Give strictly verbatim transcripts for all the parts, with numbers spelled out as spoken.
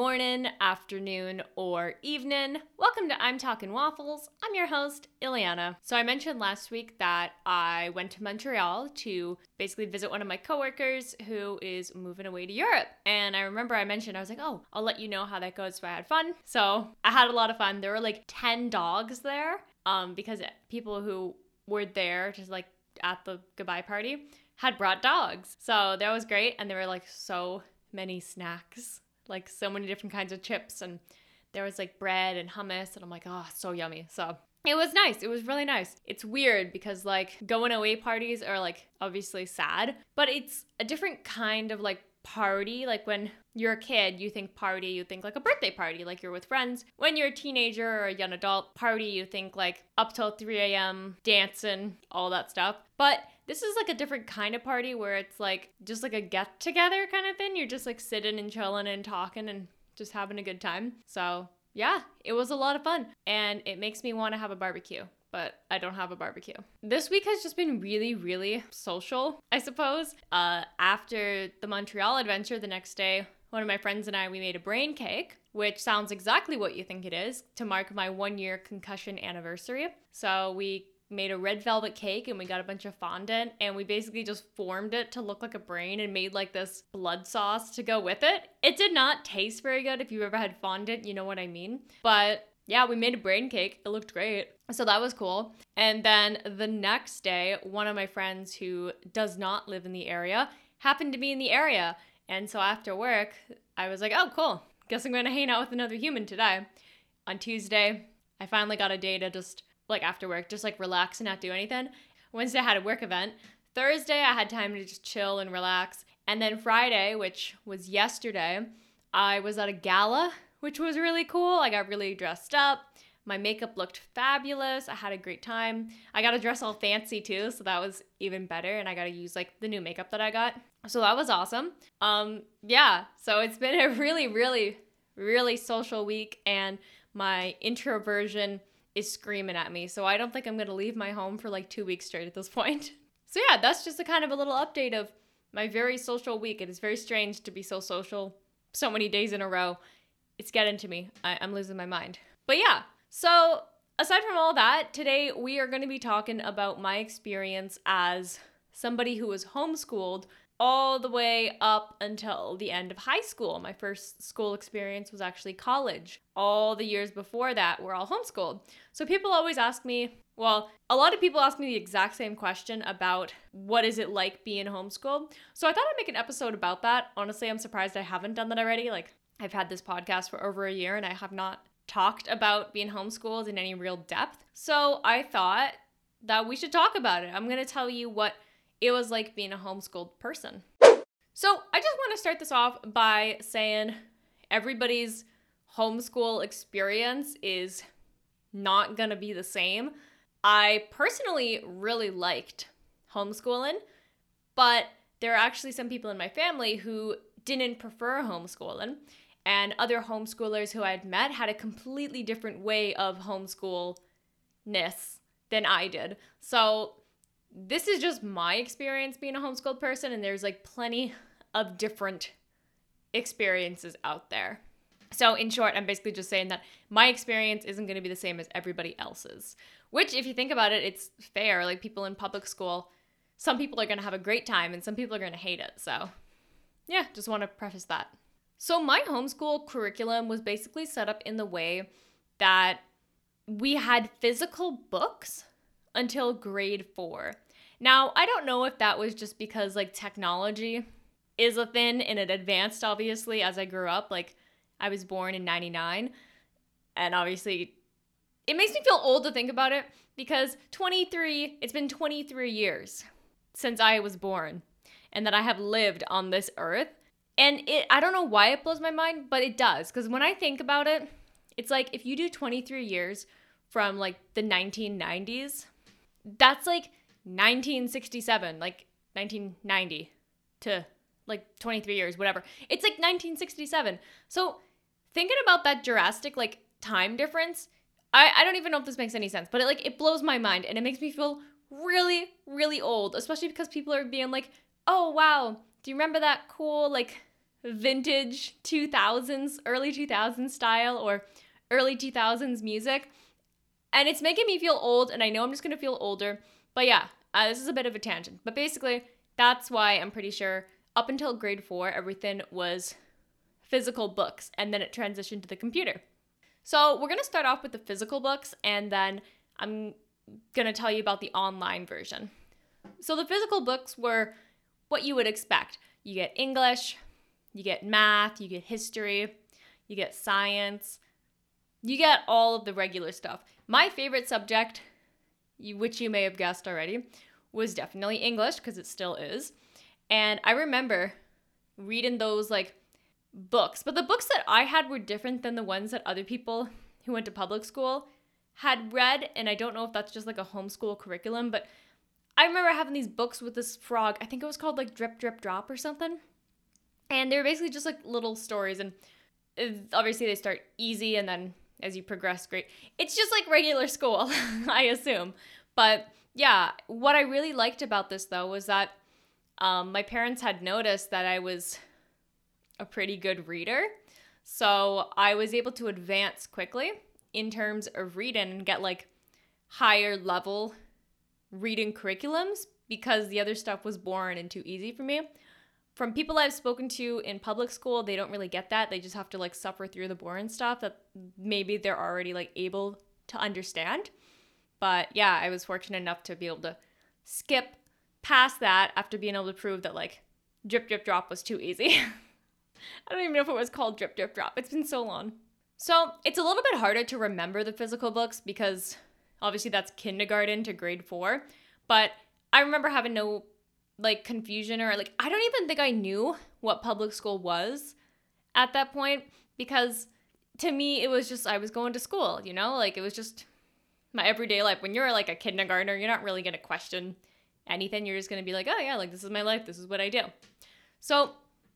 morning, afternoon, or evening. Welcome to I'm Talkin' Waffles. I'm your host, Ileana. So I mentioned last week that I went to Montreal to basically visit one of my coworkers who is moving away to Europe. And I remember I mentioned, I was like, oh, I'll let you know how that goes if I had fun. So I had a lot of fun. There were like ten dogs there um, because people who were there just like at the goodbye party had brought dogs. So that was great. And there were like so many snacks, like so many different kinds of chips, and there was like bread and hummus, and I'm like, oh, so yummy. So it was nice. It was really nice. It's weird because like going away parties are like obviously sad, but it's a different kind of like party. Like when you're a kid, you think party, you think like a birthday party, like you're with friends. When you're a teenager or a young adult, party, you think like up till three a.m. dancing, all that stuff. But this is like a different kind of party where it's like just like a get together kind of thing. You're just like sitting and chilling and talking and just having a good time. So yeah, it was a lot of fun, and it makes me want to have a barbecue, but I don't have a barbecue. This week has just been really, really social, I suppose. Uh, after the Montreal adventure, the next day, one of my friends and I, we made a brain cake, which sounds exactly what you think it is, to mark my one-year concussion anniversary. So we made a red velvet cake, and we got a bunch of fondant, and we basically just formed it to look like a brain and made like this blood sauce to go with it. It did not taste very good. If you ever had fondant, you know what I mean. But yeah, we made a brain cake. It looked great. So that was cool. And then the next day, one of my friends who does not live in the area happened to be in the area. And so after work, I was like, oh, cool. Guess I'm going to hang out with another human today. On Tuesday, I finally got a day to just like after work, just like relax and not do anything. Wednesday, I had a work event. Thursday, I had time to just chill and relax. And then Friday, which was yesterday, I was at a gala, which was really cool. I got really dressed up. My makeup looked fabulous. I had a great time. I got to dress all fancy too, so that was even better. And I got to use like the new makeup that I got. So that was awesome. Um, yeah, so it's been a really, really, really social week, and my introversion is screaming at me. So I don't think I'm going to leave my home for like two weeks straight at this point. So yeah, that's just a kind of a little update of my very social week. It is very strange to be so social so many days in a row. It's getting to me. I, I'm losing my mind. But yeah, so aside from all that, today we are going to be talking about my experience as somebody who was homeschooled all the way up until the end of high school. My first school experience was actually college. All the years before that were all homeschooled. So people always ask me, well, a lot of people ask me the exact same question about what is it like being homeschooled. So I thought I'd make an episode about that. Honestly, I'm surprised I haven't done that already. Like, I've had this podcast for over a year and I have not talked about being homeschooled in any real depth. So I thought that we should talk about it. I'm going to tell you what it was like being a homeschooled person. So I just want to start this off by saying everybody's homeschool experience is not going to be the same. I personally really liked homeschooling, but there are actually some people in my family who didn't prefer homeschooling, and other homeschoolers who I had met had a completely different way of homeschoolness than I did. So this is just my experience being a homeschooled person, and there's like plenty of different experiences out there. So in short, I'm basically just saying that my experience isn't going to be the same as everybody else's, which if you think about it, it's fair. Like people in public school, some people are going to have a great time and some people are going to hate it. So yeah, just want to preface that. So my homeschool curriculum was basically set up in the way that we had physical books until grade four. Now, I don't know if that was just because like technology is a thing and it advanced, obviously, as I grew up. Like I was born in ninety-nine, and obviously it makes me feel old to think about it because twenty-three, it's been twenty-three years since I was born and that I have lived on this earth. And it, I don't know why it blows my mind, but it does. Because when I think about it, it's like if you do twenty-three years from like the nineteen nineties, that's like nineteen sixty-seven, like nineteen ninety to like twenty-three years, whatever. It's like nineteen sixty-seven. So thinking about that drastic like time difference, I, I don't even know if this makes any sense, but it like it blows my mind and it makes me feel really, really old, especially because people are being like, oh, wow, do you remember that cool, like, vintage two thousands, early two thousands style or early two thousands music. And it's making me feel old, and I know I'm just going to feel older. But yeah, uh, this is a bit of a tangent. But basically, that's why I'm pretty sure up until grade four, everything was physical books, and then it transitioned to the computer. So we're going to start off with the physical books, and then I'm going to tell you about the online version. So the physical books were what you would expect. You get English, you get math, you get history, you get science, you get all of the regular stuff. My favorite subject, which you may have guessed already, was definitely English, because it still is. And I remember reading those like books, but the books that I had were different than the ones that other people who went to public school had read. And I don't know if that's just like a homeschool curriculum, but I remember having these books with this frog. I think it was called like Drip, Drip, Drop or something. And they were basically just like little stories. And obviously they start easy, and then as you progress, great. It's just like regular school, I assume. But yeah, what I really liked about this though was that um, my parents had noticed that I was a pretty good reader. So I was able to advance quickly in terms of reading and get like higher level reading curriculums because the other stuff was boring and too easy for me. From people I've spoken to in public school, they don't really get that. They just have to like suffer through the boring stuff that maybe they're already like able to understand. But yeah, I was fortunate enough to be able to skip past that after being able to prove that like drip, drip, drop was too easy. I don't even know if it was called drip, drip, drop. It's been so long. So it's a little bit harder to remember the physical books because obviously that's kindergarten to grade four. But I remember having no like confusion or like, I don't even think I knew what public school was at that point, because to me, it was just, I was going to school, you know, like it was just my everyday life. When you're like a kindergartner, you're not really going to question anything. You're just going to be like, oh yeah, like this is my life. This is what I do. So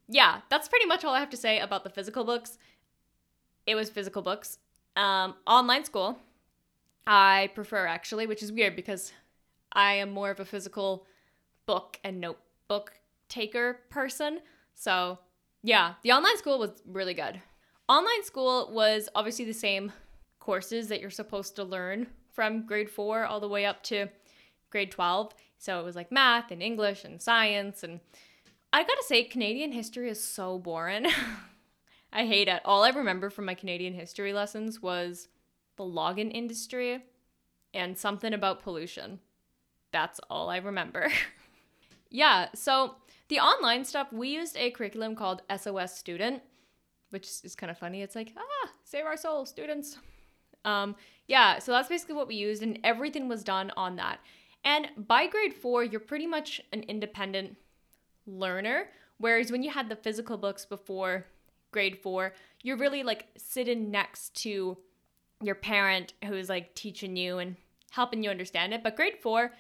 yeah, that's pretty much all I have to say about the physical books. It was physical books. Um, online school, I prefer actually, which is weird because I am more of a physical book and notebook taker person. So yeah, the online school was really good. Online school was obviously the same courses that you're supposed to learn from grade four all the way up to grade twelve. So it was like math and English and science. And I gotta say, Canadian history is so boring. I hate it. All I remember from my Canadian history lessons was the logging industry and something about pollution. That's all I remember. Yeah, so the online stuff, we used a curriculum called S O S Student, which is kind of funny. It's like, ah, save our soul, students. Um, yeah, so that's basically what we used, and everything was done on that. And by grade four, you're pretty much an independent learner, whereas when you had the physical books before grade four, you're really like sitting next to your parent who's like teaching you and helping you understand it. But grade four,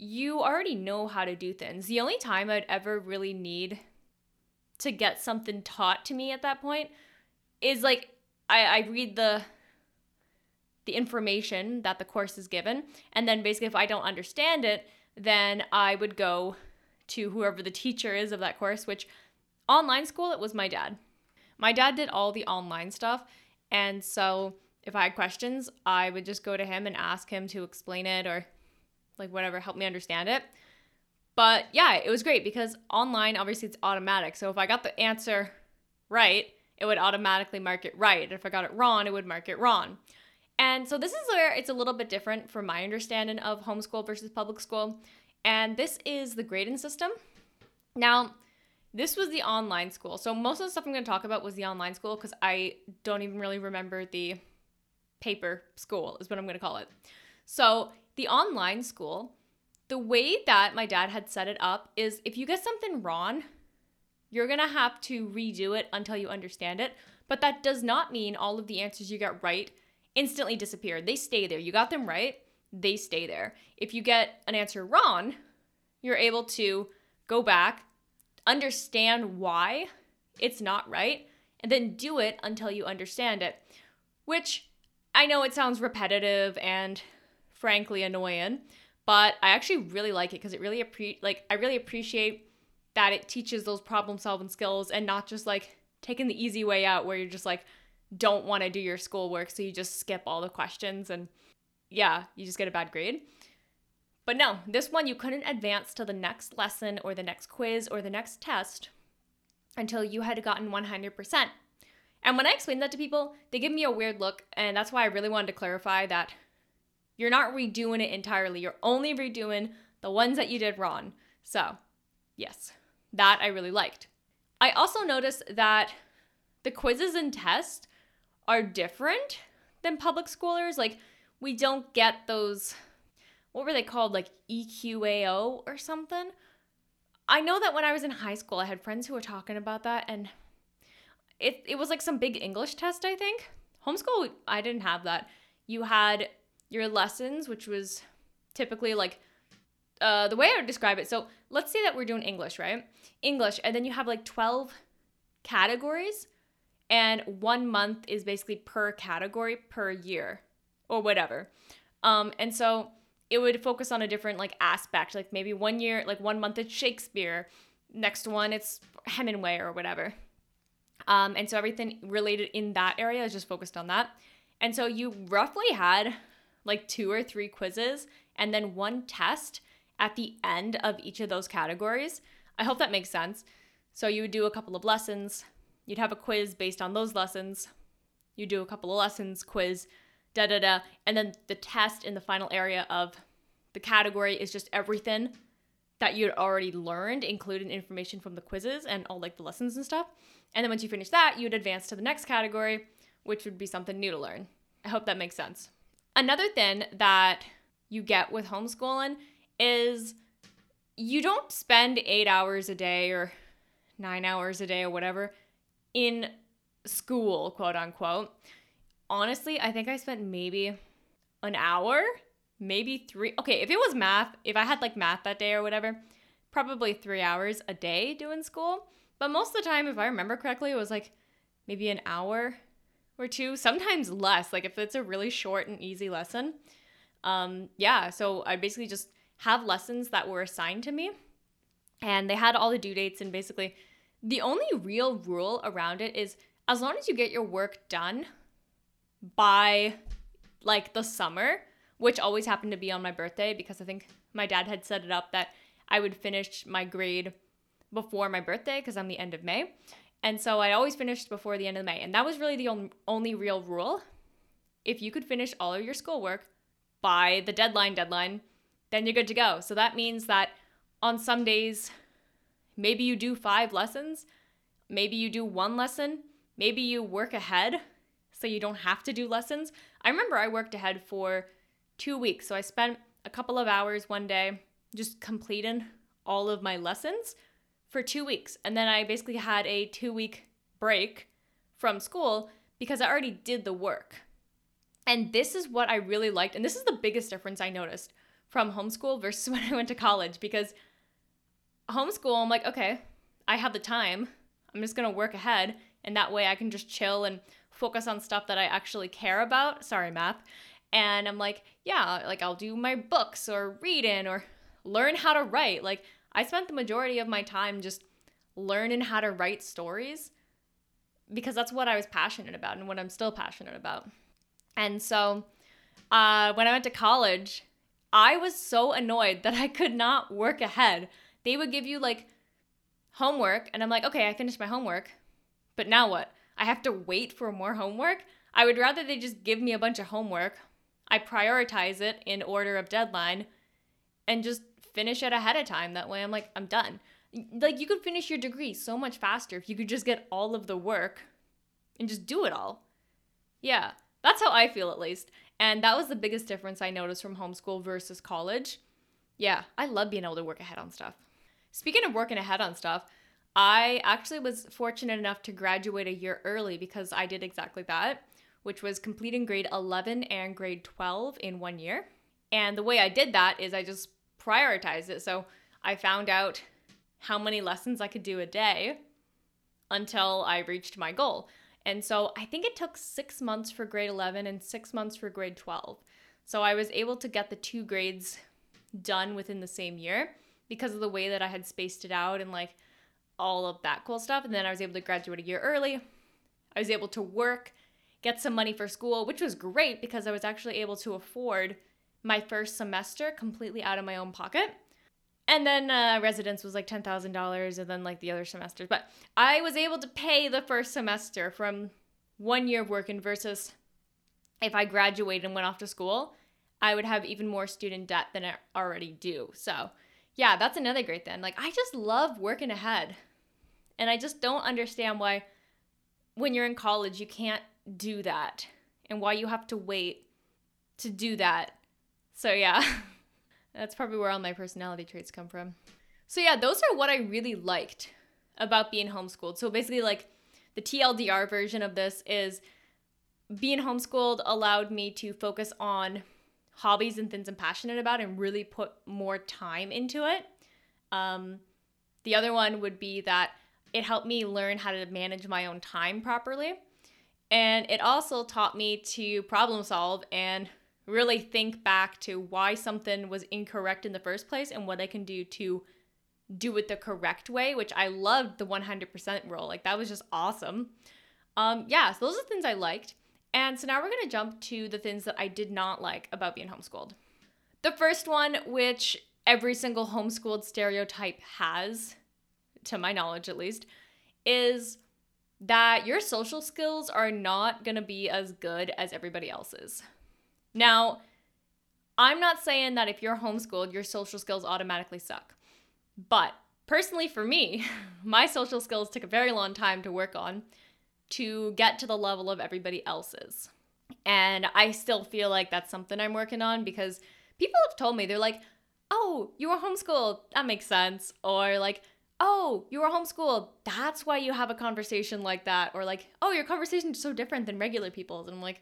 you already know how to do things. The only time I'd ever really need to get something taught to me at that point is like I, I read the the information that the course is given, and then basically if I don't understand it, then I would go to whoever the teacher is of that course, which online school, it was my dad. My dad did all the online stuff, and so if I had questions, I would just go to him and ask him to explain it or like whatever, help me understand it. But yeah, it was great because online, obviously it's automatic. So if I got the answer right, it would automatically mark it right. If I got it wrong, it would mark it wrong. And so this is where it's a little bit different from my understanding of homeschool versus public school. And this is the grading system. Now, this was the online school. So most of the stuff I'm going to talk about was the online school because I don't even really remember the paper school is what I'm going to call it. So the online school, the way that my dad had set it up is if you get something wrong, you're going to have to redo it until you understand it. But that does not mean all of the answers you got right instantly disappear. They stay there. You got them right, they stay there. If you get an answer wrong, you're able to go back, understand why it's not right, and then do it until you understand it, which I know it sounds repetitive and frankly annoying, but I actually really like it because it really appre- like I really appreciate that it teaches those problem solving skills and not just like taking the easy way out where you're just like, don't want to do your schoolwork. So you just skip all the questions and yeah, you just get a bad grade. But no, this one you couldn't advance to the next lesson or the next quiz or the next test until you had gotten one hundred percent. And when I explain that to people, they give me a weird look. And that's why I really wanted to clarify that you're not redoing it entirely. You're only redoing the ones that you did wrong. So yes, that I really liked. I also noticed that the quizzes and tests are different than public schoolers. Like we don't get those, what were they called? Like E Q A O or something. I know that when I was in high school, I had friends who were talking about that and It it was like some big English test, I think. Homeschool, I didn't have that. You had your lessons, which was typically like, uh, the way I would describe it. So let's say that we're doing English, right? English, and then you have like twelve categories, and one month is basically per category per year or whatever. Um, and so it would focus on a different like aspect, like maybe one year, like one month it's Shakespeare, next one it's Hemingway or whatever. Um, and so everything related in that area is just focused on that. And so you roughly had like two or three quizzes and then one test at the end of each of those categories. I hope that makes sense. So you would do a couple of lessons. You'd have a quiz based on those lessons. You do a couple of lessons, quiz, da, da, da. And then the test in the final area of the category is just everything that you'd already learned, including information from the quizzes and all like the lessons and stuff. And then once you finish that, you'd advance to the next category, which would be something new to learn. I hope that makes sense. Another thing that you get with homeschooling is you don't spend eight hours a day or nine hours a day or whatever in school, quote unquote. Honestly, I think I spent maybe an hour, maybe three. Okay, if it was math, if I had like math that day or whatever, probably three hours a day doing school. But most of the time, if I remember correctly, it was like maybe an hour or two, sometimes less. Like if it's a really short and easy lesson. Um, yeah, so I basically just have lessons that were assigned to me and they had all the due dates, and basically the only real rule around it is as long as you get your work done by like the summer, which always happened to be on my birthday because I think my dad had set it up that I would finish my grade before my birthday because I'm the end of May. And so I always finished before the end of May. And that was really the on- only real rule. If you could finish all of your schoolwork by the deadline deadline, then you're good to go. So that means that on some days, maybe you do five lessons, maybe you do one lesson, maybe you work ahead so you don't have to do lessons. I remember I worked ahead for two weeks. So I spent a couple of hours one day just completing all of my lessons for two weeks. And then I basically had a two week break from school because I already did the work. And this is what I really liked. And this is the biggest difference I noticed from homeschool versus when I went to college, because homeschool, I'm like, okay, I have the time. I'm just going to work ahead. And that way I can just chill and focus on stuff that I actually care about. Sorry, math. And I'm like, yeah, like I'll do my books or read in or learn how to write. Like, I spent the majority of my time just learning how to write stories because that's what I was passionate about and what I'm still passionate about. And so uh, when I went to college, I was so annoyed that I could not work ahead. They would give you like homework and I'm like, okay, I finished my homework, but now what? I have to wait for more homework? I would rather they just give me a bunch of homework. I prioritize it in order of deadline and just finish it ahead of time. That way I'm like, I'm done. Like you could finish your degree so much faster if you could just get all of the work and just do it all. Yeah, that's how I feel at least. And that was the biggest difference I noticed from homeschool versus college. Yeah, I love being able to work ahead on stuff. Speaking of working ahead on stuff, I actually was fortunate enough to graduate a year early because I did exactly that, which was completing grade eleven and grade twelve in one year. And the way I did that is I just prioritized it. So I found out how many lessons I could do a day until I reached my goal. And so I think it took six months for grade eleven and six months for grade twelve. So I was able to get the two grades done within the same year, because of the way that I had spaced it out and like all of that cool stuff. And then I was able to graduate a year early. I was able to work, get some money for school, which was great because I was actually able to afford my first semester completely out of my own pocket. And then uh, residence was like ten thousand dollars and then like the other semesters. But I was able to pay the first semester from one year of working versus if I graduated and went off to school, I would have even more student debt than I already do. So yeah, that's another great thing. Like I just love working ahead. And I just don't understand why when you're in college, you can't do that and why you have to wait to do that. So yeah, that's probably where all my personality traits come from. So yeah, those are what I really liked about being homeschooled. So basically like the T L D R version of this is being homeschooled allowed me to focus on hobbies and things I'm passionate about and really put more time into it. Um, the other one would be that it helped me learn how to manage my own time properly. And it also taught me to problem solve and really think back to why something was incorrect in the first place and what I can do to do it the correct way, which I loved the one hundred percent rule. Like that was just awesome. Um, yeah, so those are the things I liked. And so now we're going to jump to the things that I did not like about being homeschooled. The first one, which every single homeschooled stereotype has, to my knowledge at least, is that your social skills are not going to be as good as everybody else's. Now, I'm not saying that if you're homeschooled, your social skills automatically suck. But personally for me, my social skills took a very long time to work on to get to the level of everybody else's. And I still feel like that's something I'm working on because people have told me, they're like, oh, you were homeschooled, that makes sense. Or like, oh, you were homeschooled, that's why you have a conversation like that. Or like, oh, your conversation is so different than regular people's. And I'm like,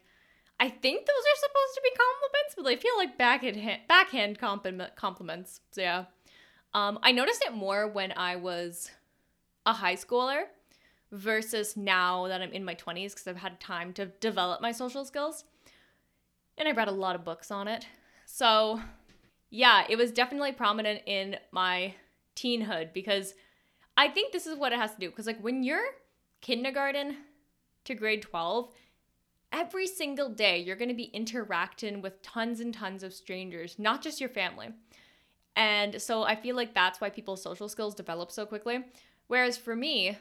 I think those are supposed to be compliments, but they feel like backhand, backhand compliment, compliments. So yeah. Um, I noticed it more when I was a high schooler versus now that I'm in my twenties because I've had time to develop my social skills. And I read a lot of books on it. So yeah, it was definitely prominent in my teenhood because I think this is what it has to do. Because like when you're kindergarten to grade twelve, every single day you're going to be interacting with tons and tons of strangers, not just your family. And so I feel like that's why people's social skills develop so quickly. Whereas for me,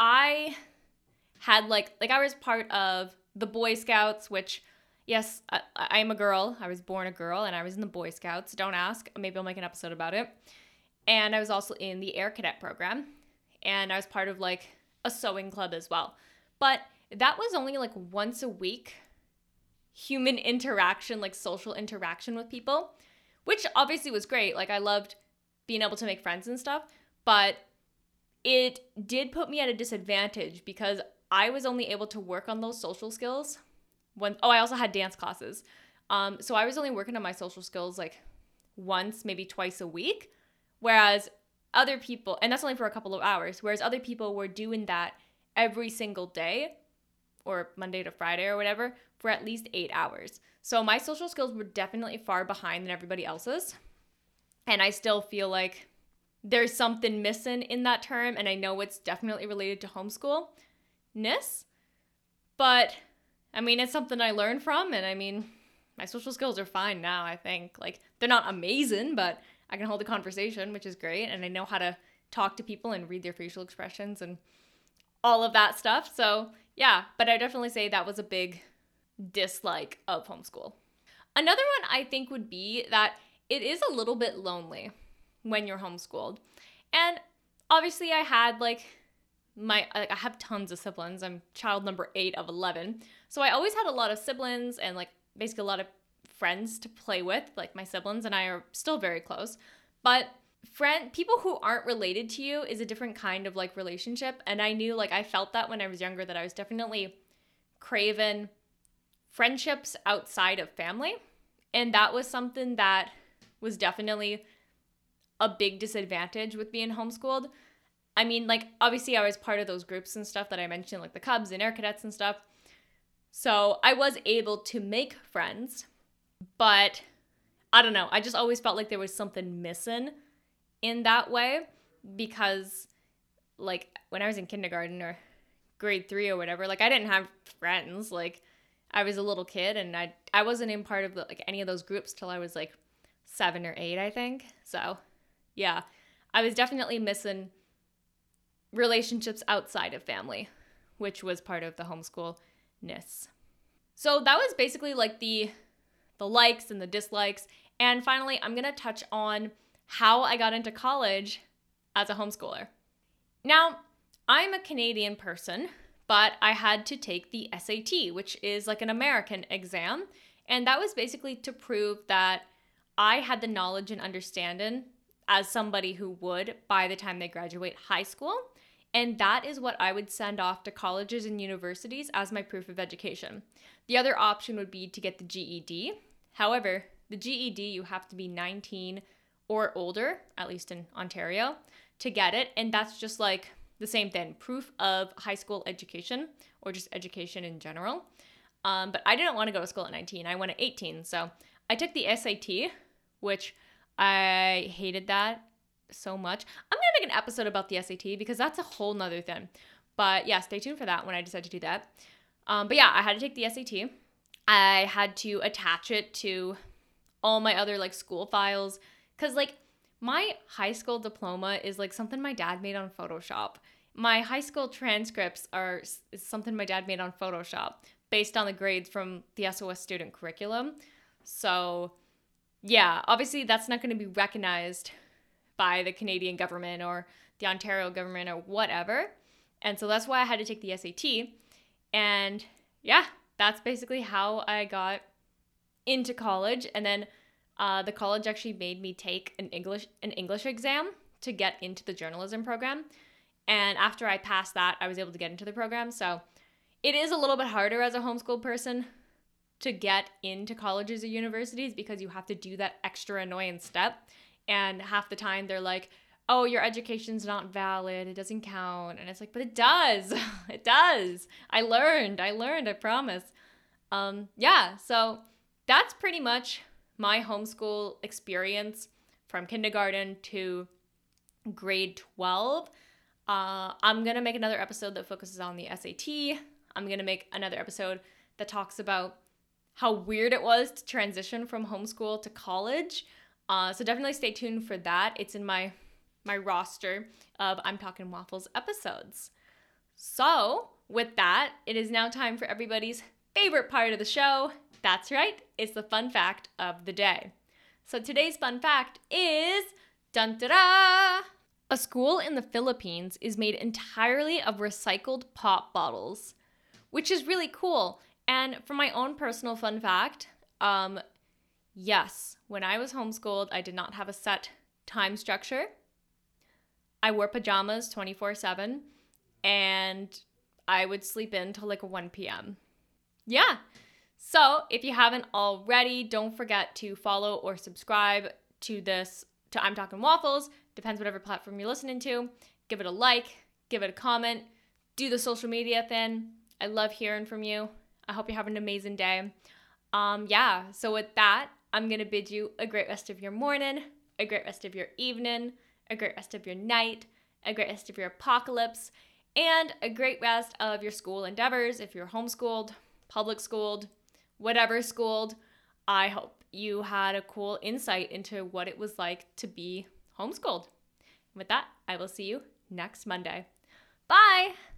I had like, like I was part of the Boy Scouts, which yes, I, I am a girl. I was born a girl and I was in the Boy Scouts. Don't ask. Maybe I'll make an episode about it. And I was also in the Air Cadet program and I was part of like a sewing club as well. But that was only like once a week human interaction, like social interaction with people, which obviously was great. Like I loved being able to make friends and stuff, but it did put me at a disadvantage because I was only able to work on those social skills when, oh, I also had dance classes. Um, so I was only working on my social skills like once, maybe twice a week, whereas other people, and that's only for a couple of hours, whereas other people were doing that every single day or Monday to Friday or whatever for at least eight hours. So my social skills were definitely far behind than everybody else's. And I still feel like there's something missing in that term. And I know it's definitely related to homeschoolness. But I mean, it's something I learned from. And I mean, my social skills are fine now, I think. Like they're not amazing, but I can hold a conversation, which is great. And I know how to talk to people and read their facial expressions and all of that stuff. So yeah, but I definitely say that was a big dislike of homeschool. Another one I think would be that it is a little bit lonely when you're homeschooled. And obviously I had like my, like I have tons of siblings. I'm child number eight of eleven. So I always had a lot of siblings and like basically a lot of friends to play with. Like my siblings and I are still very close, but friend, people who aren't related to you is a different kind of like relationship. And I knew like, I felt that when I was younger that I was definitely craving friendships outside of family. And that was something that was definitely a big disadvantage with being homeschooled. I mean, like, obviously I was part of those groups and stuff that I mentioned, like the Cubs and Air Cadets and stuff. So I was able to make friends, but I don't know. I just always felt like there was something missing in that way, because like when I was in kindergarten or grade three or whatever, like I didn't have friends. Like I was a little kid and I I wasn't in part of the, like any of those groups till I was like seven or eight, I think. So yeah, I was definitely missing relationships outside of family, which was part of the homeschoolness. So that was basically like the the likes and the dislikes. And finally, I'm gonna touch on how I got into college as a homeschooler. Now, I'm a Canadian person, but I had to take the S A T, which is like an American exam. And that was basically to prove that I had the knowledge and understanding as somebody who would by the time they graduate high school. And that is what I would send off to colleges and universities as my proof of education. The other option would be to get the G E D. However, the G E D, you have to be nineteen or older, at least in Ontario, to get it. And that's just like the same thing, proof of high school education or just education in general. Um, but I didn't want to go to school at nineteen. I went at eighteen. So I took the S A T, which I hated that so much. I'm going to make an episode about the S A T because that's a whole nother thing. But yeah, stay tuned for that when I decide to do that. Um, but yeah, I had to take the S A T. I had to attach it to all my other like school files because like my high school diploma is like something my dad made on Photoshop. My high school transcripts are is something my dad made on Photoshop based on the grades from the S O S Student curriculum. So yeah, obviously that's not going to be recognized by the Canadian government or the Ontario government or whatever. And so that's why I had to take the S A T. And yeah, that's basically how I got into college. And then Uh, the college actually made me take an English an English exam to get into the journalism program. And after I passed that, I was able to get into the program. So it is a little bit harder as a homeschool person to get into colleges or universities because you have to do that extra annoying step. And half the time they're like, oh, your education's not valid. It doesn't count. And it's like, but it does. It does. I learned. I learned. I promise. Um, yeah. So that's pretty much my homeschool experience from kindergarten to grade twelve. Uh, I'm going to make another episode that focuses on the S A T. I'm going to make another episode that talks about how weird it was to transition from homeschool to college. Uh, so definitely stay tuned for that. It's in my, my roster of I'm Talkin' Waffles episodes. So with that, it is now time for everybody's favorite part of the show. That's right, it's the fun fact of the day. So today's fun fact is, dun da da! A school in the Philippines is made entirely of recycled pop bottles, which is really cool. And for my own personal fun fact, um, yes, when I was homeschooled, I did not have a set time structure. I wore pajamas twenty-four seven, and I would sleep in till like one p.m. Yeah. So if you haven't already, don't forget to follow or subscribe to this, to I'm Talkin' Waffles. Depends whatever platform you're listening to. Give it a like, give it a comment, do the social media thing. I love hearing from you. I hope you have an amazing day. Um, yeah, so with that, I'm going to bid you a great rest of your morning, a great rest of your evening, a great rest of your night, a great rest of your apocalypse, and a great rest of your school endeavors if you're homeschooled, public schooled, whatever schooled. I hope you had a cool insight into what it was like to be homeschooled. And with that, I will see you next Monday. Bye!